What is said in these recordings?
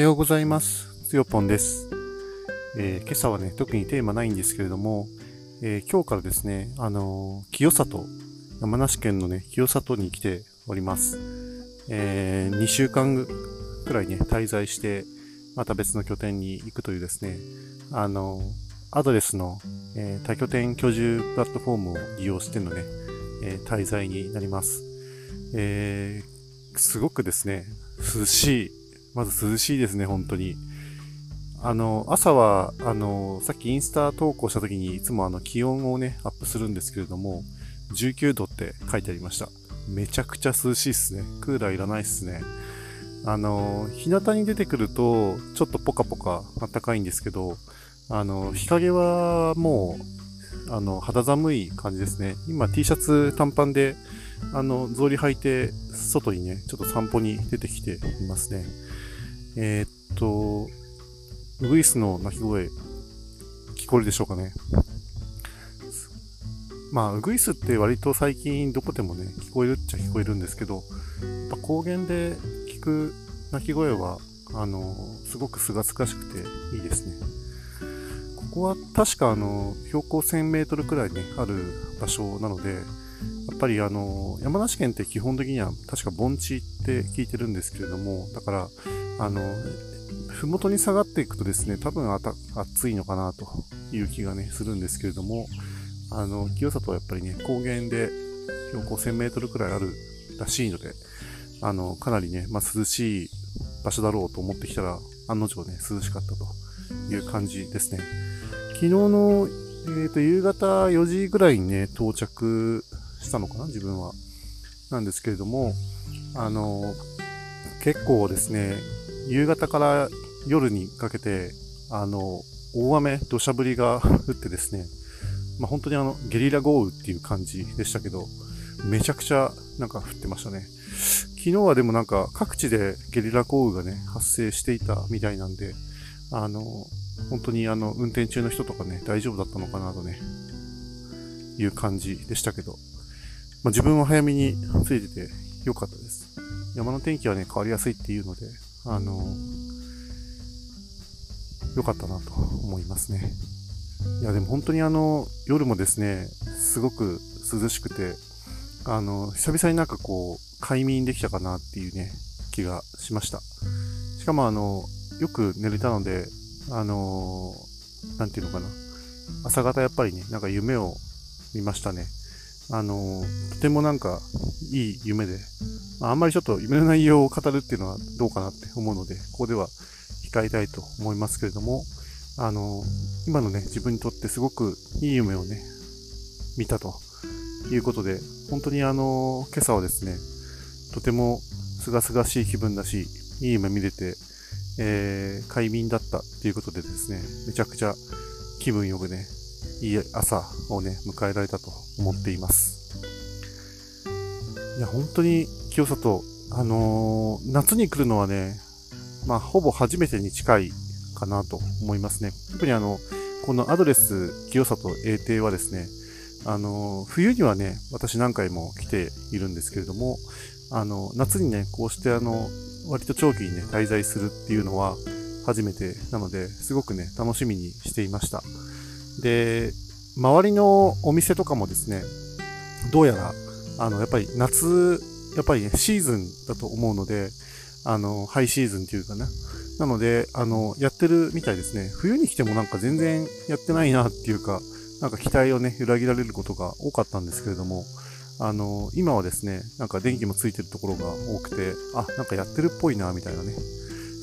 はようございます。つよぽんです。今朝はね、特にテーマないんですけれども、今日からですね、清里、山梨県のね、清里に来ております。2週間くらいね、滞在して、また別の拠点に行くというですね、アドレスの、多拠点居住プラットフォームを利用してのね、滞在になります。すごくですね、涼しい。まず涼しいですね、本当に。朝は、さっきインスタ投稿した時にいつも気温をね、アップするんですけれども、19度って書いてありました。めちゃくちゃ涼しいっすね。クーラーいらないっすね。日向に出てくると、ちょっとポカポカ暖かいんですけど、日陰はもう、肌寒い感じですね。今 T シャツ短パンで、草履履いて、外にね、ちょっと散歩に出てきていますね。ウグイスの鳴き声、聞こえるでしょうかね。まあ、ウグイスって割と最近どこでもね、聞こえるっちゃ聞こえるんですけど、やっぱ高原で聞く鳴き声は、すごくすがすがしくていいですね。ここは確か標高1000メートルくらいね、ある場所なので、やっぱり山梨県って基本的には確か盆地って聞いてるんですけれども、だから、麓に下がっていくとですね、多分暑いのかなという気がね、するんですけれども、清里はやっぱりね、高原で標高1000メートルくらいあるらしいので、かなりね、まあ、涼しい場所だろうと思ってきたら、案の定ね、涼しかったという感じですね。昨日の、夕方4時ぐらいにね、到着したのかな、自分は。なんですけれども、結構ですね、夕方から夜にかけて、大雨、土砂降りが降ってですね、まあ、本当にゲリラ豪雨っていう感じでしたけど、めちゃくちゃなんか降ってましたね。昨日はでもなんか各地でゲリラ豪雨がね、発生していたみたいなんで、本当に運転中の人とかね、大丈夫だったのかなとね、いう感じでしたけど、まあ、自分は早めに着いてて良かったです。山の天気はね、変わりやすいっていうので、良かったなと思いますね。いや、でも本当に夜もですね、すごく涼しくて、久々になんかこう、快眠できたかなっていうね、気がしました。しかもよく寝れたので、なんていうのかな。朝方やっぱりね、なんか夢を見ましたね。とてもなんかいい夢で、あんまりちょっと夢の内容を語るっていうのはどうかなって思うので、ここでは控えたいと思いますけれども、今のね、自分にとってすごくいい夢をね、見たということで、本当に今朝はですね、とてもすがすがしい気分だし、いい夢見れて、快眠だったということでですね、めちゃくちゃ気分よくね、いい朝をね、迎えられたと思っています。いや、本当に清里、夏に来るのはね、まあ、ほぼ初めてに近いかなと思いますね。特にこのアドレス清里永定はですね、冬にはね、私何回も来ているんですけれども、夏にね、こうして割と長期にね、滞在するっていうのは初めてなので、すごくね、楽しみにしていました。で、周りのお店とかもですね、どうやら、やっぱり夏、やっぱりね、シーズンだと思うので、ハイシーズンっていうかな。なので、やってるみたいですね。冬に来てもなんか全然やってないなっていうか、なんか期待をね、裏切られることが多かったんですけれども、今はですね、なんか電気もついてるところが多くて、あ、なんかやってるっぽいな、みたいなね。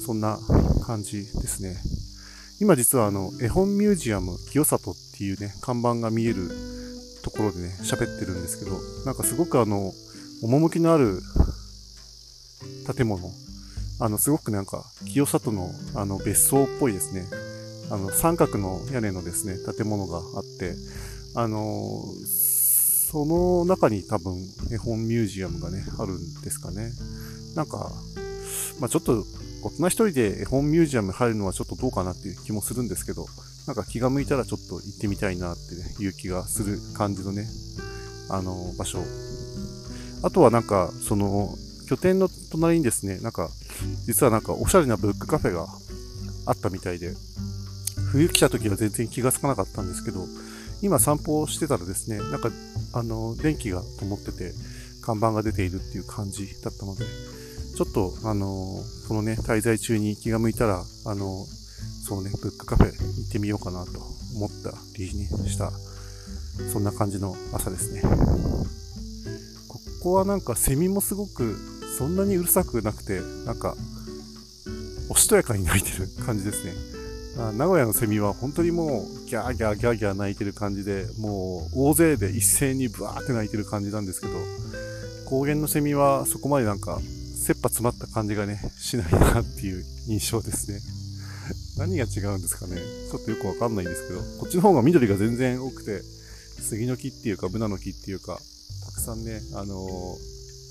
そんな感じですね。今実は絵本ミュージアム清里っていうね、看板が見えるところでね、喋ってるんですけど、なんかすごく趣のある建物、すごくなんか清里の別荘っぽいですね、三角の屋根のですね、建物があって、その中に多分絵本ミュージアムがね、あるんですかね。なんか、まあちょっと、大人一人で絵本ミュージアム入るのはちょっとどうかなっていう気もするんですけど、なんか気が向いたらちょっと行ってみたいなっていう気がする感じのね、場所。あとはなんか、拠点の隣にですね、なんか、実はなんかおしゃれなブックカフェがあったみたいで、冬来た時は全然気がつかなかったんですけど、今散歩をしてたらですね、なんか電気が灯ってて看板が出ているっていう感じだったので、ちょっとこのね滞在中に気が向いたらそうねブックカフェ行ってみようかなと思ったりした、そんな感じの朝ですね。ここはなんかセミもすごくそんなにうるさくなくて、なんかおしとやかに鳴いてる感じですね。名古屋のセミは本当にもうギャーギャーギャーギャー鳴いてる感じで、もう大勢で一斉にブワーって鳴いてる感じなんですけど、高原のセミはそこまでなんか切羽詰まった感じがねしないなっていう印象ですね。何が違うんですかね、ちょっとよくわかんないんですけど、こっちの方が緑が全然多くて、杉の木っていうかブナの木っていうかたくさんね、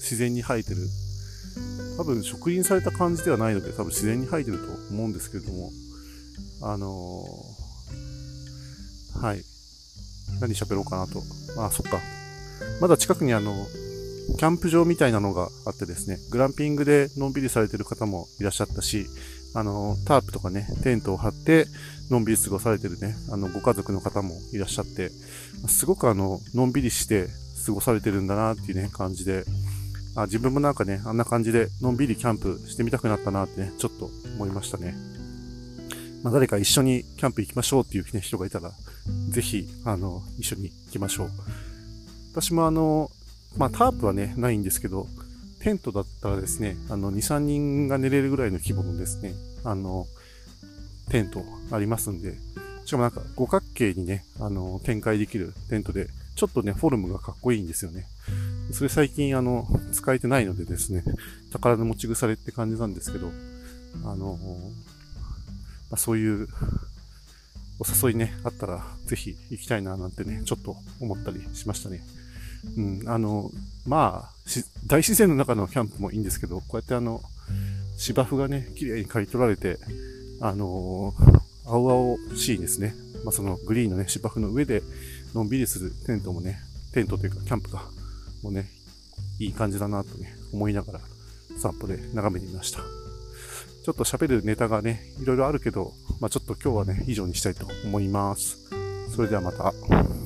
自然に生えてる、多分植林された感じではないので多分自然に生えてると思うんですけれども、はい。何喋ろうかなと。あ、そっか。まだ近くにキャンプ場みたいなのがあってですね、グランピングでのんびりされてる方もいらっしゃったし、タープとかね、テントを張って、のんびり過ごされてるね、ご家族の方もいらっしゃって、すごくのんびりして過ごされてるんだなっていうね、感じで、自分もなんかね、あんな感じで、のんびりキャンプしてみたくなったなってね、ちょっと思いましたね。まあ、誰か一緒にキャンプ行きましょうっていう、ね、人がいたら、ぜひ、一緒に行きましょう。私もまあ、タープはね、ないんですけど、テントだったらですね、2、3人が寝れるぐらいの規模のですね、テントありますんで、しかもなんか五角形にね、展開できるテントで、ちょっとね、フォルムがかっこいいんですよね。それ最近、使えてないのでですね、宝の持ち腐れって感じなんですけど、そういうお誘いねあったらぜひ行きたいななんてねちょっと思ったりしましたね。まあ大自然の中のキャンプもいいんですけど、こうやって芝生がね綺麗に刈り取られて青々しいですね。まあそのグリーンのね芝生の上でのんびりするテントもね、テントというかキャンプがもうねいい感じだなとね思いながら散歩で眺めてみました。ちょっと喋るネタがね、いろいろあるけど、まあちょっと今日はね、以上にしたいと思います。それではまた。